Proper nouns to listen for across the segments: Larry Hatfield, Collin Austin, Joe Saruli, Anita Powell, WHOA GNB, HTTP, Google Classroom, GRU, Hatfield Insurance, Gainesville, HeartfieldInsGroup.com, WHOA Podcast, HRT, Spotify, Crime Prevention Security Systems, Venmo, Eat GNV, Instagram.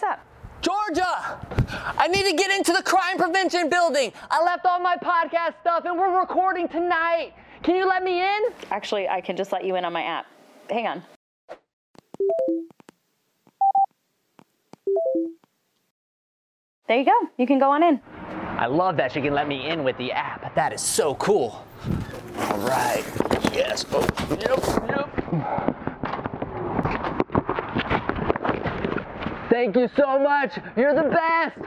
What's up? Georgia, I need to get into the crime prevention building. I left all my podcast stuff and we're recording tonight. Can you let me in? Actually, I can just let you in on my app. Hang on. There you go. You can go on in. I love that she can let me in with the app. That is so cool. All right. Yes. Oh, yep. Thank you so much. You're the best.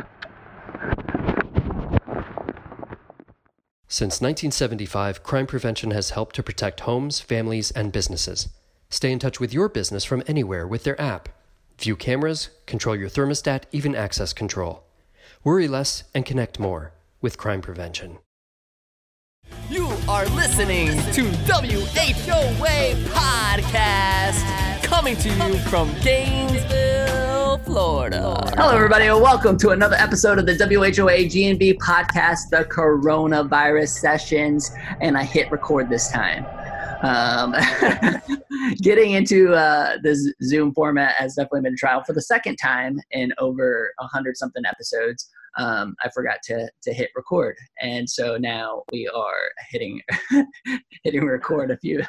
Since 1975, crime prevention has helped to protect homes, families, and businesses. Stay in touch with your business from anywhere with their app. View cameras, control your thermostat, even access control. Worry less and connect more with crime prevention. You are listening to WHOA Podcast, coming to you from Gainesville, Florida. Hello, everybody, and welcome to another episode of the WHOA GNB podcast, the coronavirus sessions, and I hit record this time. Getting into this Zoom format has definitely been a trial for the second time in over 100-something episodes. I forgot to hit record, and so now we are hitting record a few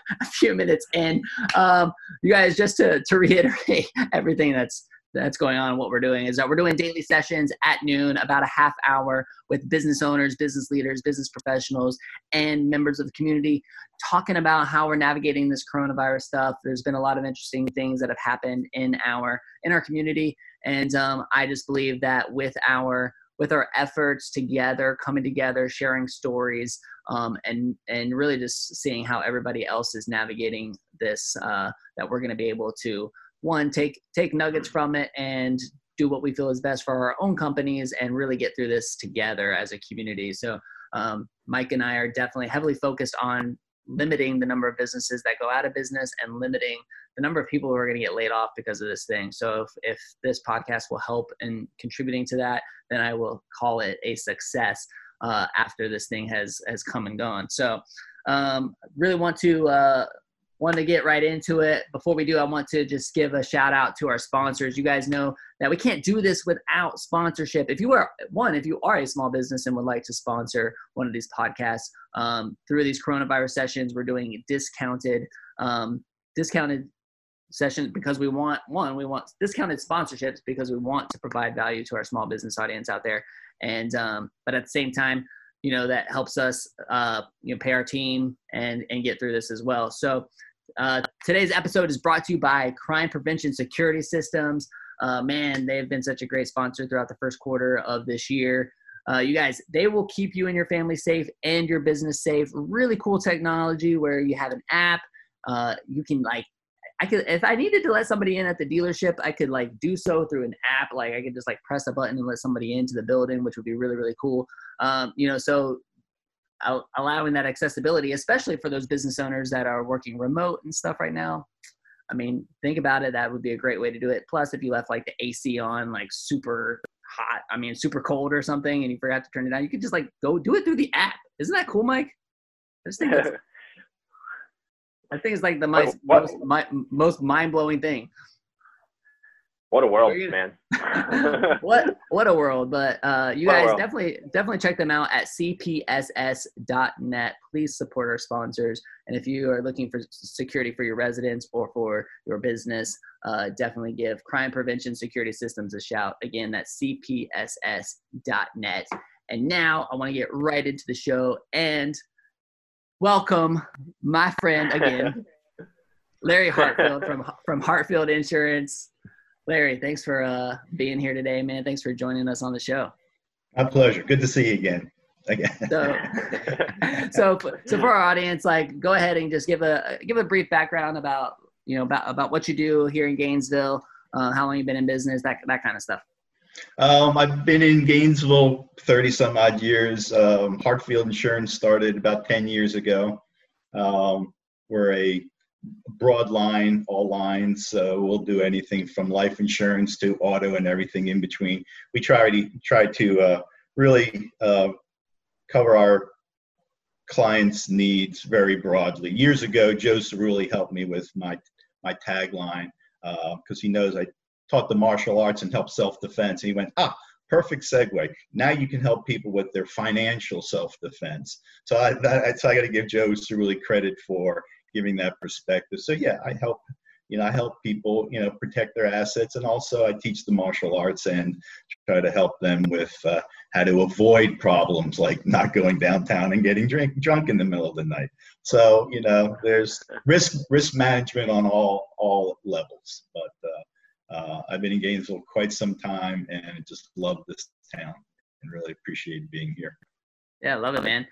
minutes in. You guys, just to reiterate everything that's going on, and what we're doing is that we're doing daily sessions at noon, about a half hour, with business owners, business leaders, business professionals, and members of the community, talking about how we're navigating this coronavirus stuff. There's been a lot of interesting things that have happened in our community. And I just believe that with our efforts together, coming together, sharing stories, and really just seeing how everybody else is navigating this, that we're going to be able to, one, take nuggets from it and do what we feel is best for our own companies and really get through this together as a community. So Mike and I are definitely heavily focused on limiting the number of businesses that go out of business and limiting the number of people who are going to get laid off because of this thing. So if this podcast will help in contributing to that, then I will call it a success after this thing has come and gone. So really want to get right into it. Before we do, I want to just give a shout out to our sponsors. You guys know that we can't do this without sponsorship. If you are a small business and would like to sponsor one of these podcasts, through these coronavirus sessions, we're doing discounted sessions because we want discounted sponsorships because we want to provide value to our small business audience out there. And, but at the same time, you know, that helps us, pay our team and get through this as well. So, today's episode is brought to you by Crime Prevention Security Systems. Man, they've been such a great sponsor throughout the first quarter of this year. You guys, they will keep you and your family safe and your business safe. Really cool technology where you have an app. You can if I needed to let somebody in at the dealership, I could do so through an app. I could just press a button and let somebody into the building, which would be really, really cool. So allowing that accessibility, especially for those business owners that are working remote and stuff right now. I mean, think about it. That would be a great way to do it. Plus, if you left the AC on super hot, I mean, super cold or something, and you forgot to turn it down, you could just go do it through the app. Isn't that cool, Mike? I just think that's the most mind-blowing thing. What a world, man. What a world. But you guys definitely check them out at cpss.net. Please support our sponsors. And if you are looking for security for your residence or for your business, definitely give Crime Prevention Security Systems a shout. Again, that's cpss.net. And now I want to get right into the show and welcome, my friend, again, Larry Hatfield from Hatfield Insurance. Larry, thanks for being here today, man. Thanks for joining us on the show. My pleasure. Good to see you again. So for our audience, go ahead and just give a brief background about what you do here in Gainesville, how long you've been in business, that kind of stuff. I've been in Gainesville 30-some-odd years. Hatfield Insurance started about 10 years ago. We're a broad line, all lines, so we'll do anything from life insurance to auto and everything in between. We try to really cover our clients' needs very broadly. Years ago, Joe Saruli helped me with my tagline because he knows I taught the martial arts and helped self-defense. And he went, ah, perfect segue. Now you can help people with their financial self-defense. So I got to give Joe Saruli credit for giving that perspective. So yeah, I help people, protect their assets. And also I teach the martial arts and try to help them with how to avoid problems like not going downtown and getting drunk in the middle of the night. So, there's risk management on all levels. But I've been in Gainesville quite some time and just love this town and really appreciate being here. Yeah, I love it, man.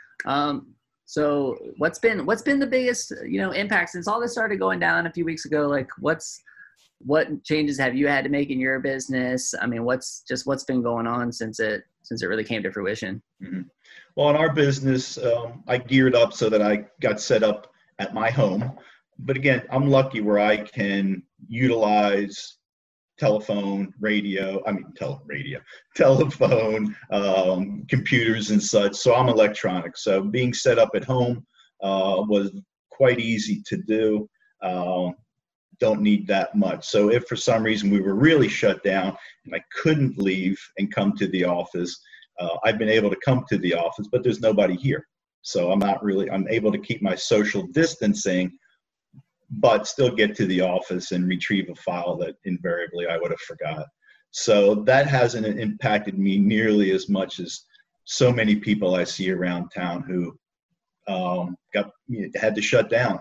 So what's been the biggest, impact since all this started going down a few weeks ago? Like what changes have you had to make in your business? I mean, what's been going on since it really came to fruition? Mm-hmm. Well, in our business, I geared up so that I got set up at my home. But again, I'm lucky where I can utilize telephone, computers and such. So I'm electronic. So being set up at home was quite easy to do. Don't need that much. So if for some reason we were really shut down and I couldn't leave and come to the office, I've been able to come to the office, but there's nobody here. So I'm able to keep my social distancing, but still get to the office and retrieve a file that invariably I would have forgot. So that hasn't impacted me nearly as much as so many people I see around town who had to shut down.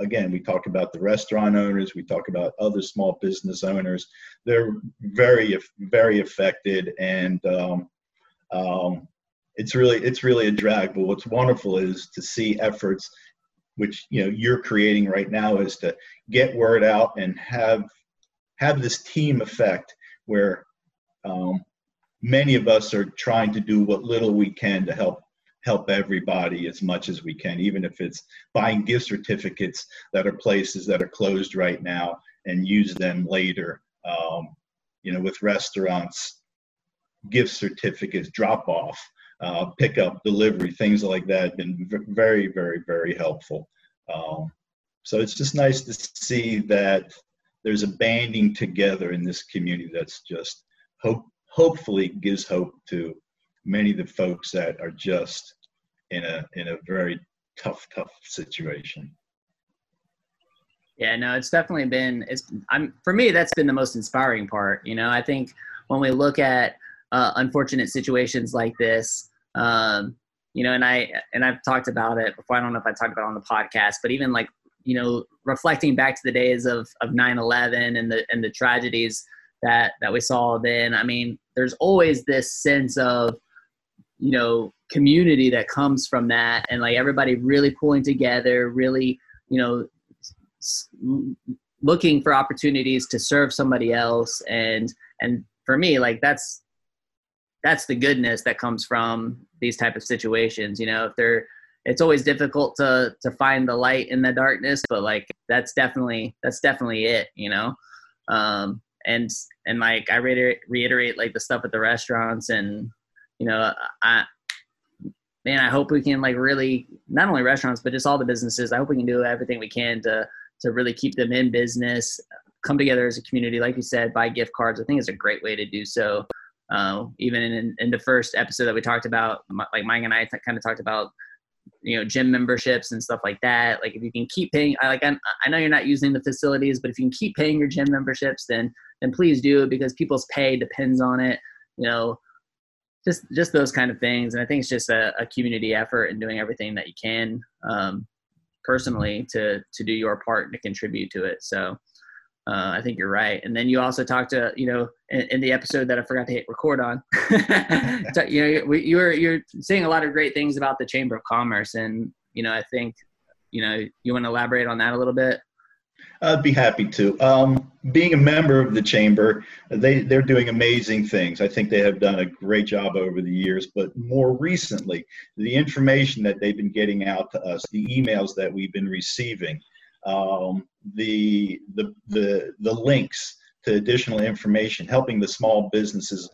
Again, we talk about the restaurant owners, we talk about other small business owners. They're very, very affected, and it's really a drag. But what's wonderful is to see efforts which you're creating right now, is to get word out and have this team effect where many of us are trying to do what little we can to help everybody as much as we can, even if it's buying gift certificates that are places that are closed right now and use them later. With restaurants, gift certificates, drop off, pickup, delivery, things like that have been very, very, very helpful. So it's just nice to see that there's a banding together in this community that's just hopefully gives hope to many of the folks that are just in a very tough situation. Yeah, no, it's definitely been, for me, that's been the most inspiring part. I think when we look at unfortunate situations like this, and I've talked about it before. I don't know if I talked about it on the podcast, but even like, reflecting back to the days of 9/11 and the tragedies that we saw then, I mean, there's always this sense of, community that comes from that. And like everybody really pulling together, really, looking for opportunities to serve somebody else. And for me, like that's the goodness that comes from these type of situations. It's always difficult to find the light in the darkness, but like, that's definitely it, and like I reiterate like the stuff at the restaurants, and, I hope we can like really, not only restaurants, but just all the businesses. I hope we can do everything we can to really keep them in business, come together as a community. Like you said, buy gift cards. I think it's a great way to do so. Even in the first episode that we talked about, like Mike and I kind of talked about, gym memberships and stuff like that. Like if you can keep paying, I know you're not using the facilities, but if you can keep paying your gym memberships, then please do, because people's pay depends on it. Just those kind of things. And I think it's just a community effort and doing everything that you can personally to do your part and to contribute to it. So. I think you're right. And then you also talked to, in the episode that I forgot to hit record on, so, you're saying a lot of great things about the Chamber of Commerce. And, I think, you want to elaborate on that a little bit? I'd be happy to. Being a member of the Chamber, they're doing amazing things. I think they have done a great job over the years, but more recently, the information that they've been getting out to us, the emails that we've been receiving, the links to additional information, helping the small businesses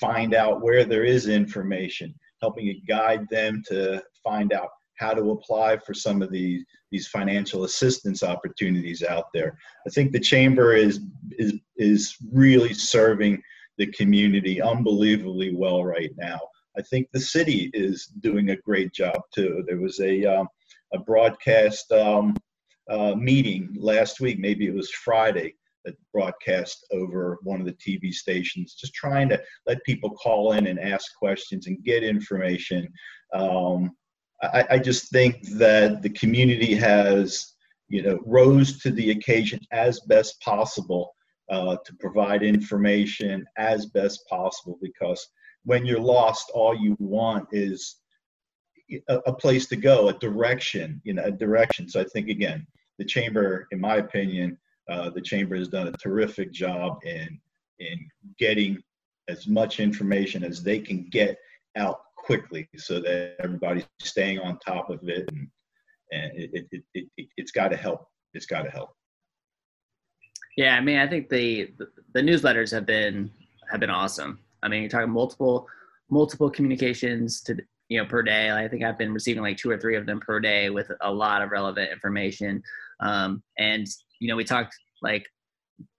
find out where there is information, helping to guide them to find out how to apply for some of these financial assistance opportunities out there. I think the Chamber is really serving the community unbelievably well right now. I think the city is doing a great job too. There was a broadcast meeting last week, maybe it was Friday, that broadcast over one of the TV stations, just trying to let people call in and ask questions and get information. I just think that the community has, rose to the occasion as best possible to provide information as best possible, because when you're lost, all you want is a place to go, a direction, a direction. So I think, again, the Chamber, in my opinion, the Chamber has done a terrific job in getting as much information as they can get out quickly, so that everybody's staying on top of it, and it's got to help. It's got to help. Yeah, I mean, I think the newsletters have been awesome. I mean, you're talking multiple communications to per day. I think I've been receiving like 2 or 3 of them per day with a lot of relevant information. And we talked, like,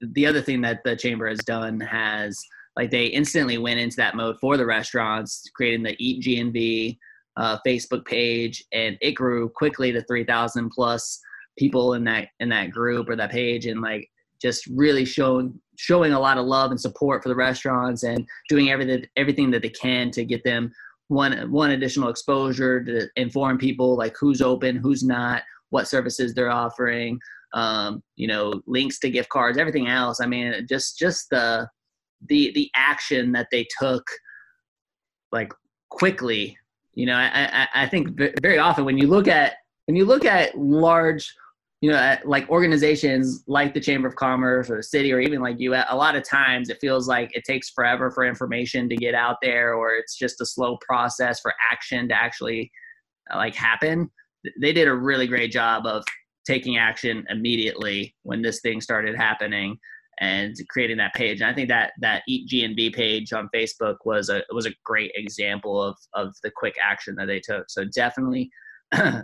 the other thing that the Chamber has done has, like, they instantly went into that mode for the restaurants, creating the Eat GNV Facebook page, and it grew quickly to 3,000 plus people in that group or that page, and like just really showing a lot of love and support for the restaurants, and doing everything that they can to get them one additional exposure, to inform people like who's open, who's not, what services they're offering, links to gift cards, everything else. I mean, just the action that they took, like, quickly. I think very often when you look at large, like organizations like the Chamber of Commerce or the city, or even like you, a lot of times it feels like it takes forever for information to get out there, or it's just a slow process for action to actually happen. They did a really great job of taking action immediately when this thing started happening, and creating that page. And I think that Eat GNV page on Facebook was a great example of the quick action that they took. So definitely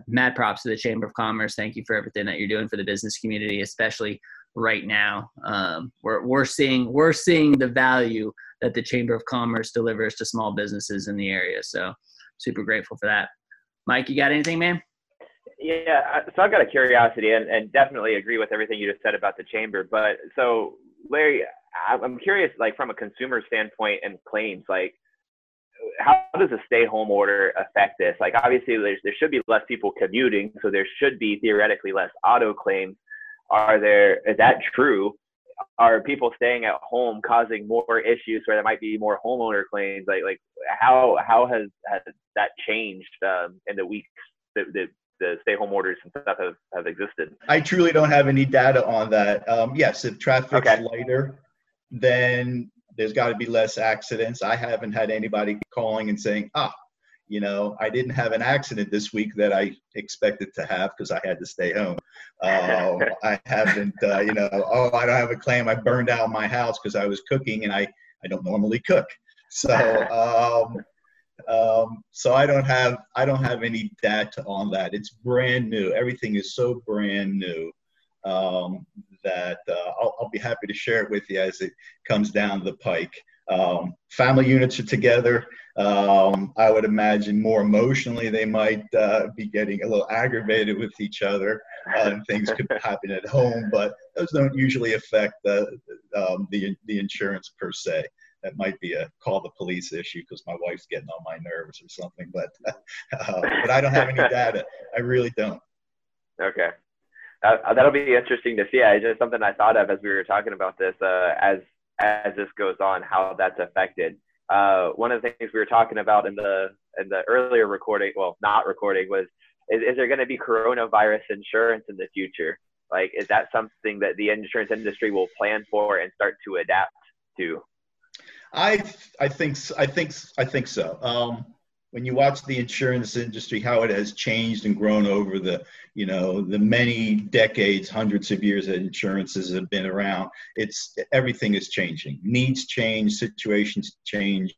mad props to the Chamber of Commerce. Thank you for everything that you're doing for the business community, especially right now. We're seeing the value that the Chamber of Commerce delivers to small businesses in the area. So super grateful for that. Mike, you got anything, man? Yeah, so I've got a curiosity, and definitely agree with everything you just said about the Chamber. But so, Larry, I'm curious, like, from a consumer standpoint and claims, like, how does a stay-home order affect this? Like, obviously, there should be less people commuting, so there should be theoretically less auto claims. Is that true? Are people staying at home causing more issues where there might be more homeowner claims? Like how has that changed in the weeks that the stay-home orders and stuff have existed? I truly don't have any data on that. Yes, if traffic's lighter, then there's got to be less accidents. I haven't had anybody calling and saying, I didn't have an accident this week that I expected to have because I had to stay home. I haven't, I don't have a claim. I burned out my house because I was cooking, and I don't normally cook. So, so I don't have any data on that. It's brand new. Everything is so brand new that I'll be happy to share it with you as it comes down the pike. Family units are together. I would imagine more emotionally they might be getting a little aggravated with each other, and things could happen at home, but those don't usually affect the insurance per se. That might be a call the police issue because my wife's getting on my nerves or something, but I don't have any data. I really don't. Okay. That'll be interesting to see. It's just something I thought of as we were talking about this, as this goes on, how that's affected. One of the things we were talking about in the earlier recording, well, not recording, was, is there going to be coronavirus insurance in the future? Like, is that something that the insurance industry will plan for and start to adapt to? I think so. When you watch the insurance industry, how it has changed and grown over the, the many decades, hundreds of years that insurances have been around, everything is changing. Needs change, situations change,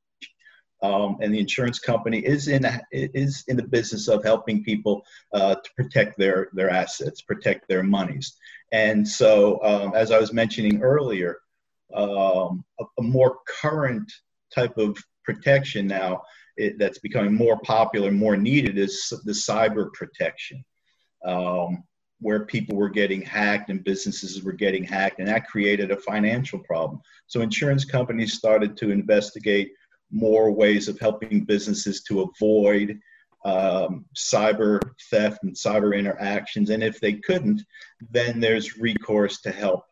and the insurance company is in the business of helping people to protect their assets, protect their monies. And so, as I was mentioning earlier, a more current type of protection now that's becoming more popular, more needed, is the cyber protection, where people were getting hacked and businesses were getting hacked, and that created a financial problem. So insurance companies started to investigate more ways of helping businesses to avoid cyber theft and cyber interactions. And if they couldn't, then there's recourse to help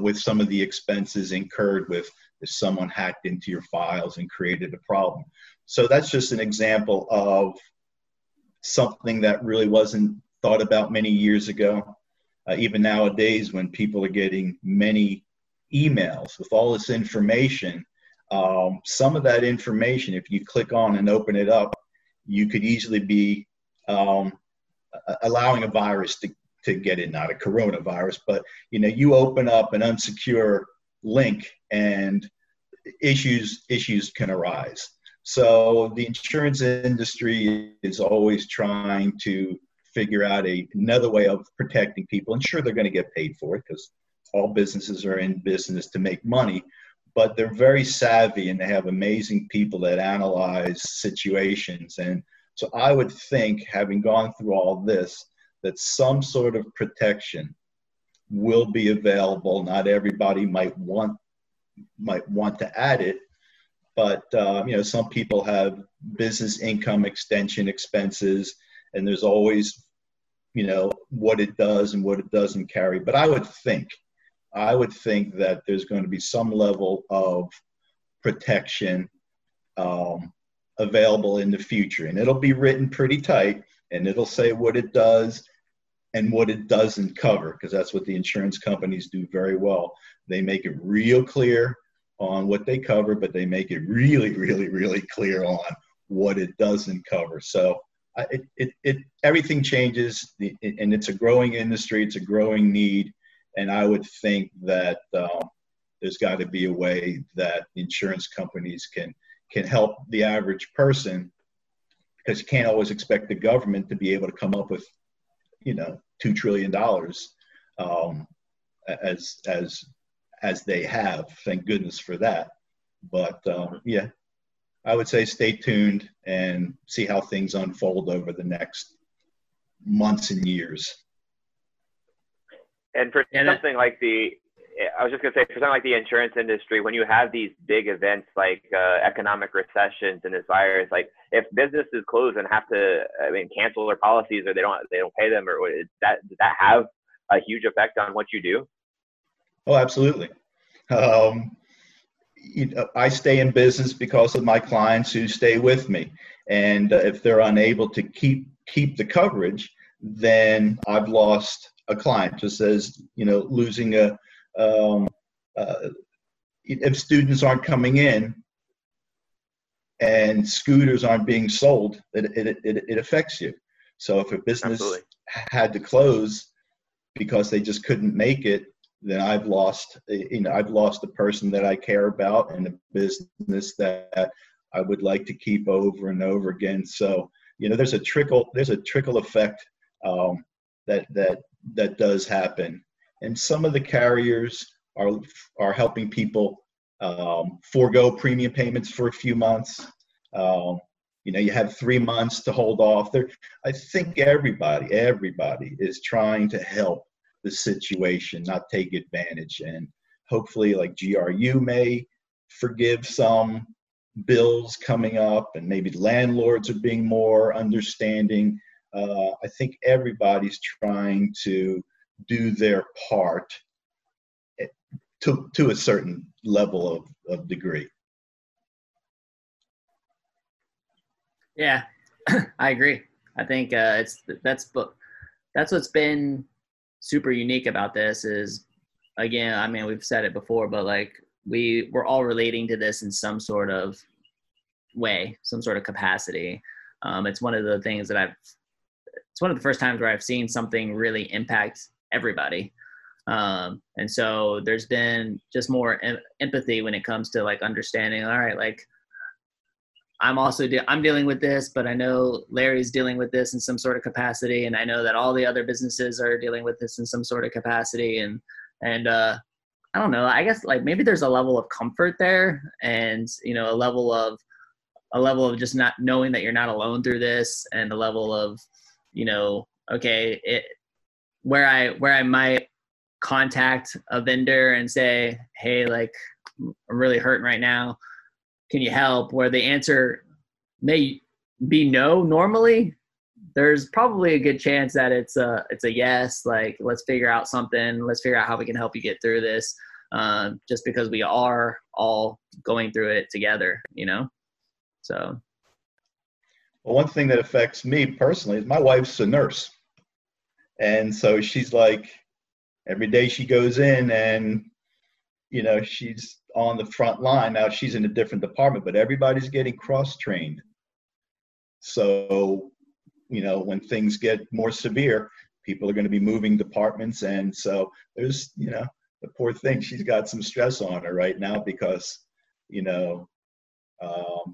with some of the expenses incurred with if someone hacked into your files and created a problem. So that's just an example of something that really wasn't thought about many years ago. Even nowadays, when people are getting many emails with all this information, some of that information, if you click on and open it up, you could easily be allowing a virus to get in, not a coronavirus, but you open up an unsecure link and issues can arise. So the insurance industry is always trying to figure out another way of protecting people. And sure, they're going to get paid for it because all businesses are in business to make money, but they're very savvy and they have amazing people that analyze situations. And so I would think, having gone through all this, that some sort of protection will be available. Not everybody might want to add it, but some people have business income extension expenses, and there's always, what it does and what it doesn't carry. But I would think that there's going to be some level of protection available in the future, and it'll be written pretty tight, and it'll say what it does and what it doesn't cover, because that's what the insurance companies do very well. They make it real clear on what they cover, but they make it really, really, really clear on what it doesn't cover. So everything changes, and it's a growing industry, it's a growing need, and I would think that there's got to be a way that insurance companies can help the average person, because you can't always expect the government to be able to come up with $2 trillion as they have. Thank goodness for that. But yeah, I would say stay tuned and see how things unfold over the next months and years. And for something like the insurance industry, when you have these big events like economic recessions and this virus, like if businesses close and have to, cancel their policies, or they don't pay them, or does that have a huge effect on what you do? Oh, absolutely. I stay in business because of my clients who stay with me, and if they're unable to keep the coverage, then I've lost a client. Just as losing a if students aren't coming in and scooters aren't being sold, it affects you. So if a business Absolutely. Had to close because they just couldn't make it, then I've lost the person that I care about and the business that I would like to keep over and over again. So there's a trickle effect that does happen. And some of the carriers are helping people forego premium payments for a few months. You have 3 months to hold off. I think everybody is trying to help the situation, not take advantage. And hopefully, like GRU may forgive some bills coming up, and maybe landlords are being more understanding. I think everybody's trying to do their part to a certain level of degree. Yeah, I agree. I think that's what's been super unique about this is, again, we've said it before, but like we're all relating to this in some sort of way, some sort of capacity. It's one of the things that it's one of the first times where I've seen something really impact everybody. And so there's been just more empathy when it comes to like understanding, all right, like I'm dealing with this, but I know Larry's dealing with this in some sort of capacity. And I know that all the other businesses are dealing with this in some sort of capacity. And I don't know, I guess like maybe there's a level of comfort there and, you know, a level of just not knowing that you're not alone through this, and a level of, you know, okay, where I might contact a vendor and say, hey, like I'm really hurting right now, can you help? Where the answer may be no normally, there's probably a good chance that it's a yes, like let's figure out something, let's figure out how we can help you get through this, just because we are all going through it together, you know? So. Well, one thing that affects me personally is my wife's a nurse. And so she's like, every day she goes in and, you know, she's on the front line. Now she's in a different department, but everybody's getting cross-trained. So, you know, when things get more severe, people are going to be moving departments. And so there's, you know, the poor thing, she's got some stress on her right now because, you know,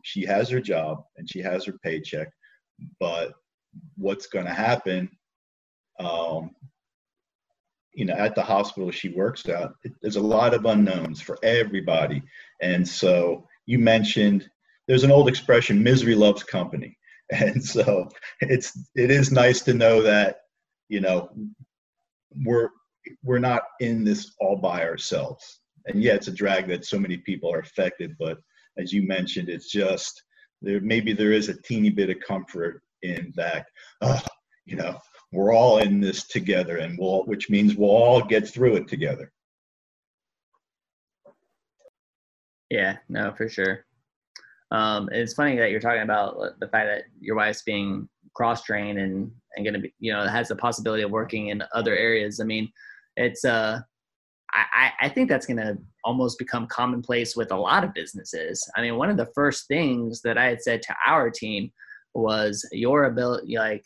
she has her job and she has her paycheck, but what's going to happen, you know, at the hospital she works at, there's a lot of unknowns for everybody. And so you mentioned, there's an old expression, misery loves company. And so it is nice to know that, you know, we're not in this all by ourselves. And yeah, it's a drag that so many people are affected, but as you mentioned, it's just there. Maybe there is a teeny bit of comfort in that, you know, we're all in this together, and which means we'll all get through it together. Yeah, no, for sure. It's funny that you're talking about the fact that your wife's being cross-trained and going to be, you know, has the possibility of working in other areas. I mean, it's I think that's going to almost become commonplace with a lot of businesses. I mean, one of the first things that I had said to our team was your ability, like,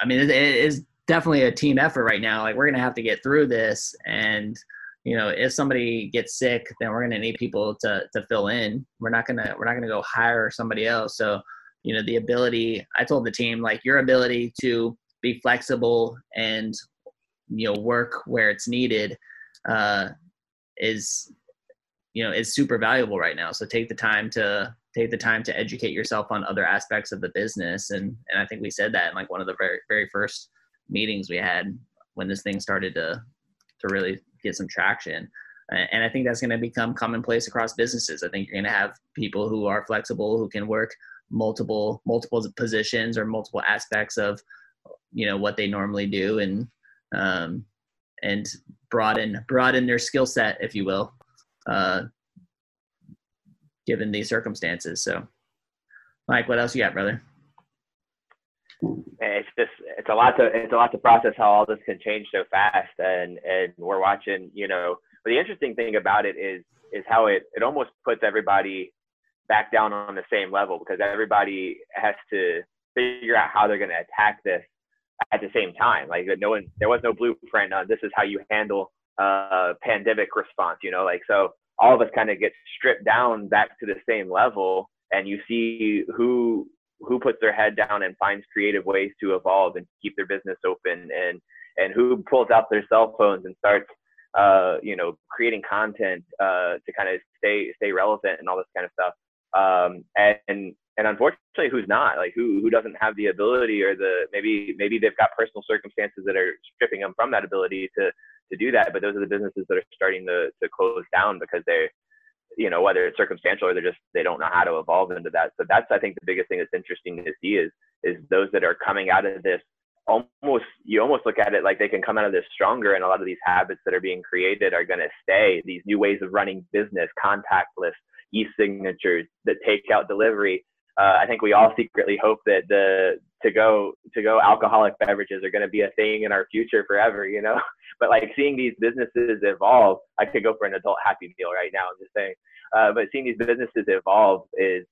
I mean, it is definitely a team effort right now. Like, we're going to have to get through this. And, you know, if somebody gets sick, then we're going to need people to fill in. We're not going to go hire somebody else. So, you know, the ability, I told the team, like, your ability to be flexible and, you know, work where it's needed is, you know, is super valuable right now. So take the time to educate yourself on other aspects of the business. And I think we said that in like one of the very, very first meetings we had when this thing started to really get some traction. And I think that's going to become commonplace across businesses. I think you're going to have people who are flexible, who can work multiple positions or multiple aspects of, you know, what they normally do, and broaden their skill set, if you will, given these circumstances. So, Mike, what else you got, brother? It's a lot to process how all this can change so fast, and we're watching. You know, but the interesting thing about it is how it almost puts everybody back down on the same level, because everybody has to figure out how they're going to attack this at the same time. Like, there was no blueprint on this is how you handle pandemic response, you know, like, so all of us kind of get stripped down back to the same level, and you see who puts their head down and finds creative ways to evolve and keep their business open, and who pulls out their cell phones and starts, you know, creating content to kind of stay relevant and all this kind of stuff. And unfortunately, who's not, like, who doesn't have the ability, or the maybe they've got personal circumstances that are stripping them from that ability to do that. But those are the businesses that are starting to close down, because they're, you know, whether it's circumstantial or they don't know how to evolve into that. So that's, I think, the biggest thing that's interesting to see is those that are coming out of this, you almost look at it like they can come out of this stronger, and a lot of these habits that are being created are going to stay. These new ways of running business, contactless, e-signatures, the takeout delivery. I think we all secretly hope that the to-go alcoholic beverages are going to be a thing in our future forever, you know. But like, seeing these businesses evolve, I could go for an adult happy meal right now, I'm just saying. But seeing these businesses evolve is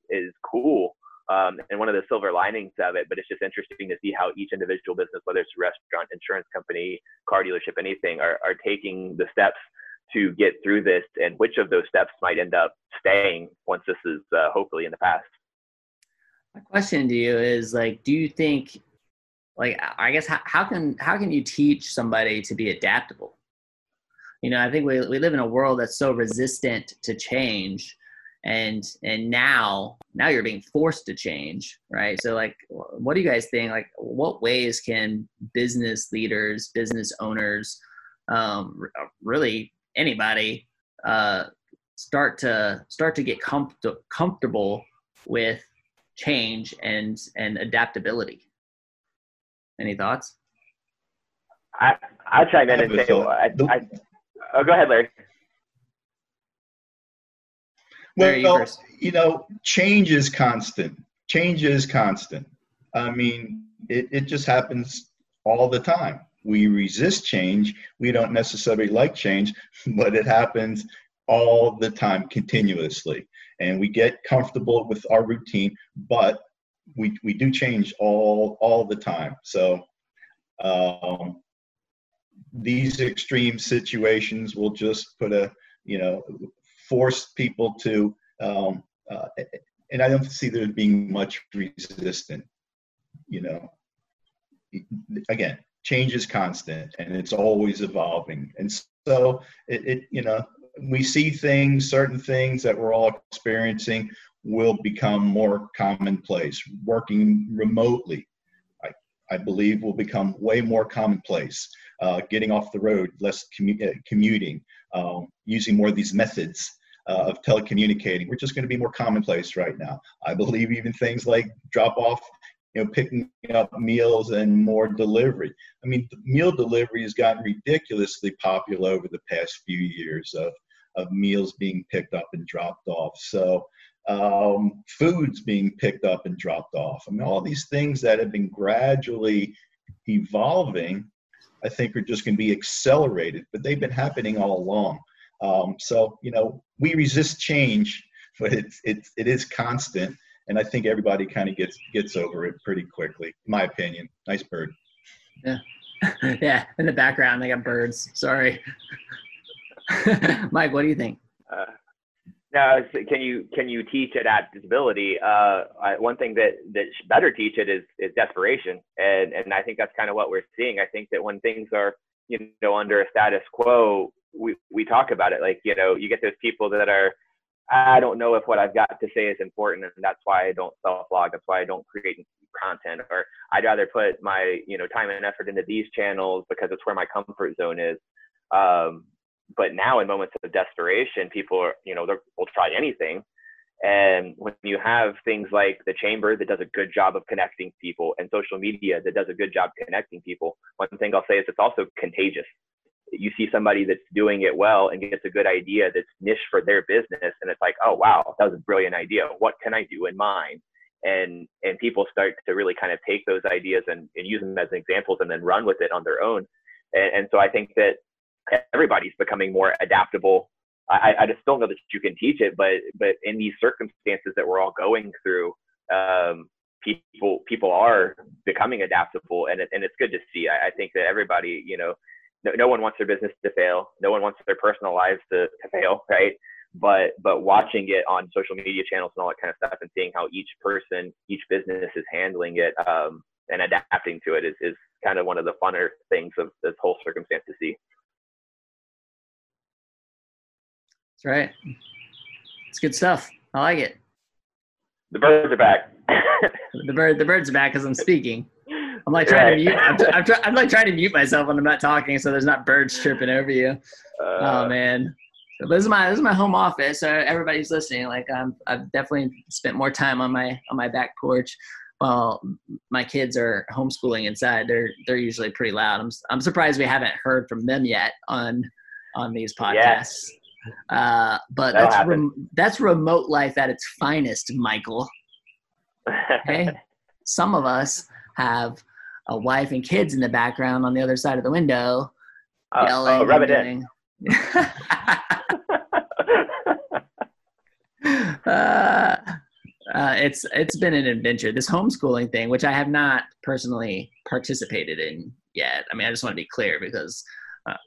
cool, and one of the silver linings of it. But it's just interesting to see how each individual business, whether it's a restaurant, insurance company, car dealership, anything, are taking the steps to get through this, and which of those steps might end up staying once this is hopefully in the past. My question to you is, like, do you think, like, I guess, how can you teach somebody to be adaptable? You know, I think we live in a world that's so resistant to change, and now you're being forced to change, right? So, like, what do you guys think? Like, what ways can business leaders, business owners, really anybody, start to get comfortable with change and adaptability? Any thoughts? I'll chime in and say, oh, go ahead, Larry. Well, you know, change is constant. Change is constant. I mean, it just happens all the time. We resist change. We don't necessarily like change, but it happens all the time, continuously. And we get comfortable with our routine, but we do change all the time. So these extreme situations will just force people to, and I don't see there being much resistance. You know, again, change is constant and it's always evolving. And so we see things, certain things that we're all experiencing will become more commonplace. Working remotely, I believe, will become way more commonplace. Getting off the road, less commuting, using more of these methods of telecommunicating. We're just going to be more commonplace right now. I believe even things like drop off, picking up meals and more delivery. I mean, meal delivery has gotten ridiculously popular over the past few years of meals being picked up and dropped off. So foods being picked up and dropped off. I mean, all these things that have been gradually evolving, I think, are just going to be accelerated, but they've been happening all along. So, we resist change, but it is constant. And I think everybody kind of gets over it pretty quickly, in my opinion. Nice bird. Yeah. Yeah. In the background, they got birds. Sorry. Mike, what do you think? Now, can you teach adaptability? One thing that better teach it is desperation. And I think that's kind of what we're seeing. I think that when things are, under a status quo, we talk about it. Like, you get those people that are, I don't know if what I've got to say is important, and that's why I don't self-blog. That's why I don't create content, or I'd rather put my, time and effort into these channels because it's where my comfort zone is. But now in moments of desperation, people are, they'll try anything. And when you have things like the Chamber that does a good job of connecting people, and social media that does a good job connecting people, one thing I'll say is it's also contagious. You see somebody that's doing it well and gets a good idea that's niche for their business, and it's like, oh wow, that was a brilliant idea. What can I do in mine? And people start to really kind of take those ideas and use them as examples and then run with it on their own. And so I think that everybody's becoming more adaptable. I just don't know that you can teach it, but in these circumstances that we're all going through, people are becoming adaptable, and it's good to see. I think that everybody, no one wants their business to fail. No one wants their personal lives to fail, right? But watching it on social media channels and all that kind of stuff, and seeing how each person, each business is handling it and adapting to it is kind of one of the funner things of this whole circumstance to see. That's right. It's good stuff. I like it. The birds are back. The birds are back because I'm speaking. I'm like trying to mute. I'm like trying to mute myself when I'm not talking, so there's not birds chirping over you. Oh man, but this is my home office. So everybody's listening. Like I've definitely spent more time on my back porch while my kids are homeschooling inside. They're usually pretty loud. I'm surprised we haven't heard from them yet on these podcasts. Yes. But that's remote life at its finest, Michael. Okay, some of us have a wife and kids in the background on the other side of the window, yelling. Oh, rub it in. It's been an adventure. This homeschooling thing, which I have not personally participated in yet. I mean, I just want to be clear because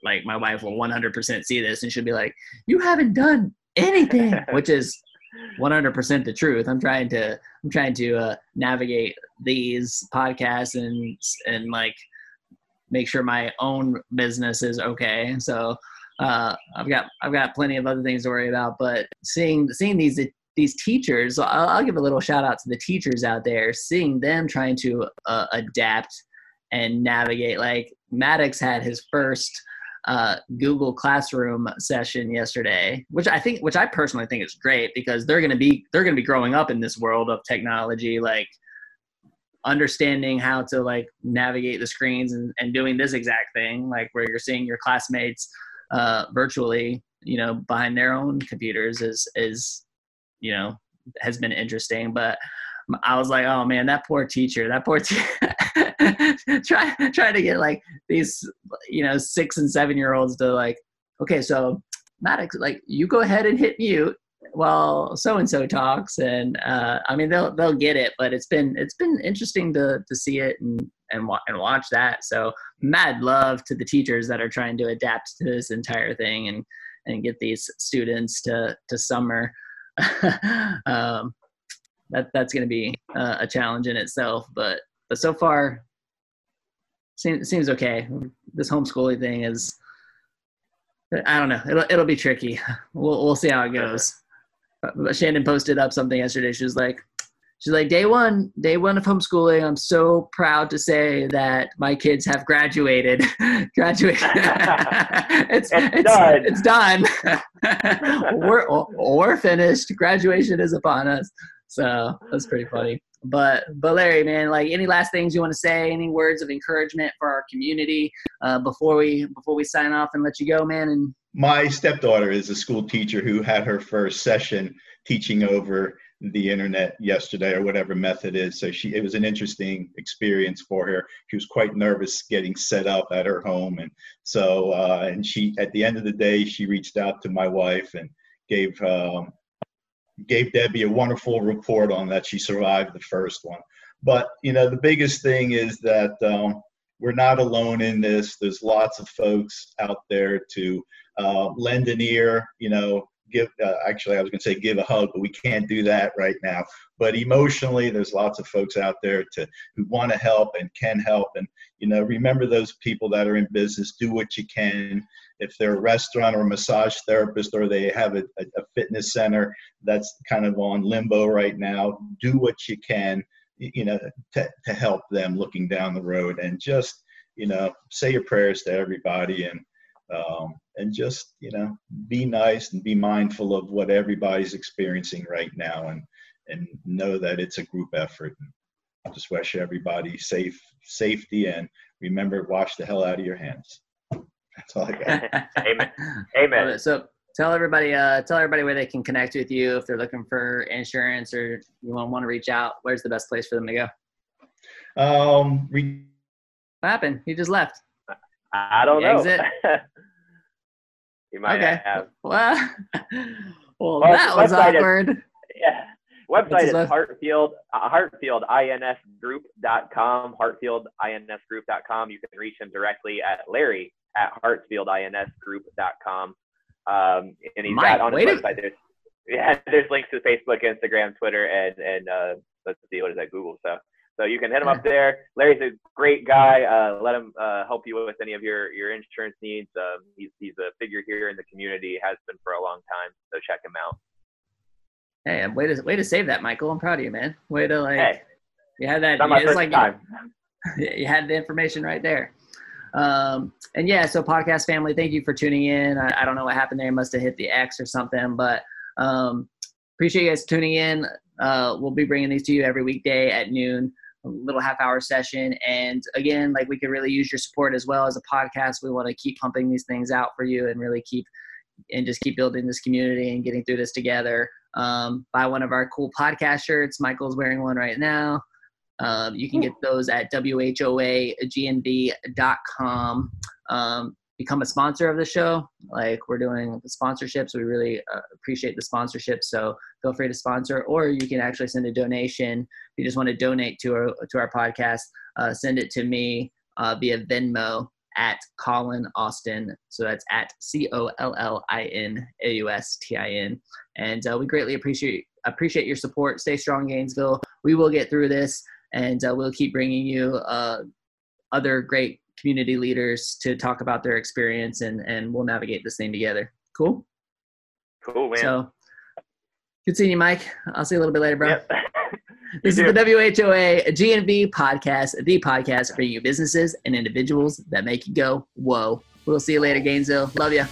like my wife will 100% see this and she'll be like, you haven't done anything, which is 100% the truth. I'm trying to navigate these podcasts and like make sure my own business is okay. So I've got plenty of other things to worry about, but seeing these teachers, I'll give a little shout out to the teachers out there, seeing them trying to adapt and navigate. Like Maddox had his first Google Classroom session yesterday, which I personally think is great, because they're going to be growing up in this world of technology, like understanding how to like navigate the screens and doing this exact thing, like where you're seeing your classmates virtually, you know, behind their own computers is, you know, has been interesting. But I was like, oh man, that poor teacher try to get like these, you know, 6 and 7 year olds to like, okay, so Maddox, like you go ahead and hit mute while so-and-so talks. And I mean, they'll get it, but it's been interesting to see it and watch that. So mad love to the teachers that are trying to adapt to this entire thing and get these students to summer. That's going to be a challenge in itself, but so far seems okay. This homeschooling thing is, I don't know. It'll be tricky. We'll see how it goes. But Shannon posted up something yesterday. She's like day one of homeschooling. I'm so proud to say that my kids have graduated. It's done. we're finished. Graduation is upon us. So that's pretty funny. But Larry, man, like any last things you want to say, any words of encouragement for our community before we sign off and let you go, man? And my stepdaughter is a school teacher who had her first session teaching over the internet yesterday, or whatever method is. So it was an interesting experience for her. She was quite nervous getting set up at her home. And so, and she, at the end of the day, she reached out to my wife and gave Debbie a wonderful report on that. She survived the first one. But, you know, the biggest thing is that we're not alone in this. There's lots of folks out there to lend an ear, you know, actually I was going to say give a hug, but we can't do that right now. But emotionally, there's lots of folks out there who want to help and can help. And, you know, remember those people that are in business, do what you can. If they're a restaurant or a massage therapist, or they have a fitness center that's kind of on limbo right now, do what you can, you know, to help them looking down the road. And just, you know, say your prayers to everybody, and just, you know, be nice and be mindful of what everybody's experiencing right now, and know that it's a group effort. I just wish everybody safety, and remember, wash the hell out of your hands. That's all I got. Amen. So tell everybody where they can connect with you if they're looking for insurance or you want to reach out. Where's the best place for them to go? What happened? You just left. I don't know. Exit. You might have. Well, that was awkward. Website is HeartfieldInsGroup.com. HeartfieldInsGroup.com. You can reach him directly at Larry@HeartfieldInsGroup.com. And he's got on his website. There's links to Facebook, Instagram, Twitter, and let's see, what is that, Google stuff. So you can hit him up there. Larry's a great guy. Let him help you with any of your insurance needs. He's a figure here in the community, has been for a long time. So check him out. Hey, way to save that, Michael. I'm proud of you, man. Way to like, hey, you had that. It's like you had the information right there. And yeah, so podcast family, thank you for tuning in. I don't know what happened there. You must've hit the X or something, but appreciate you guys tuning in. We'll be bringing these to you every weekday at noon, a little half hour session. And again, like, we could really use your support as well as a podcast. We want to keep pumping these things out for you and really keep building this community and getting through this together. Buy one of our cool podcast shirts. Michael's wearing one right now. You can get those at WHOA GNB.com. Become a sponsor of the show. Like, we're doing the sponsorships. We really appreciate the sponsorships. So feel free to sponsor, or you can actually send a donation. If you just want to donate to our podcast, send it to me via Venmo. at Collin Austin. So that's at COLLINAUSTIN. And we greatly appreciate your support. Stay strong, Gainesville. We will get through this, and we'll keep bringing you other great community leaders to talk about their experience, and we'll navigate this thing together. Cool? Cool, man. So, good seeing you, Mike. I'll see you a little bit later, bro. Yep. This is the WHOA GNV podcast, the podcast for you businesses and individuals that make you go, whoa. We'll see you later, Gainesville. Love you.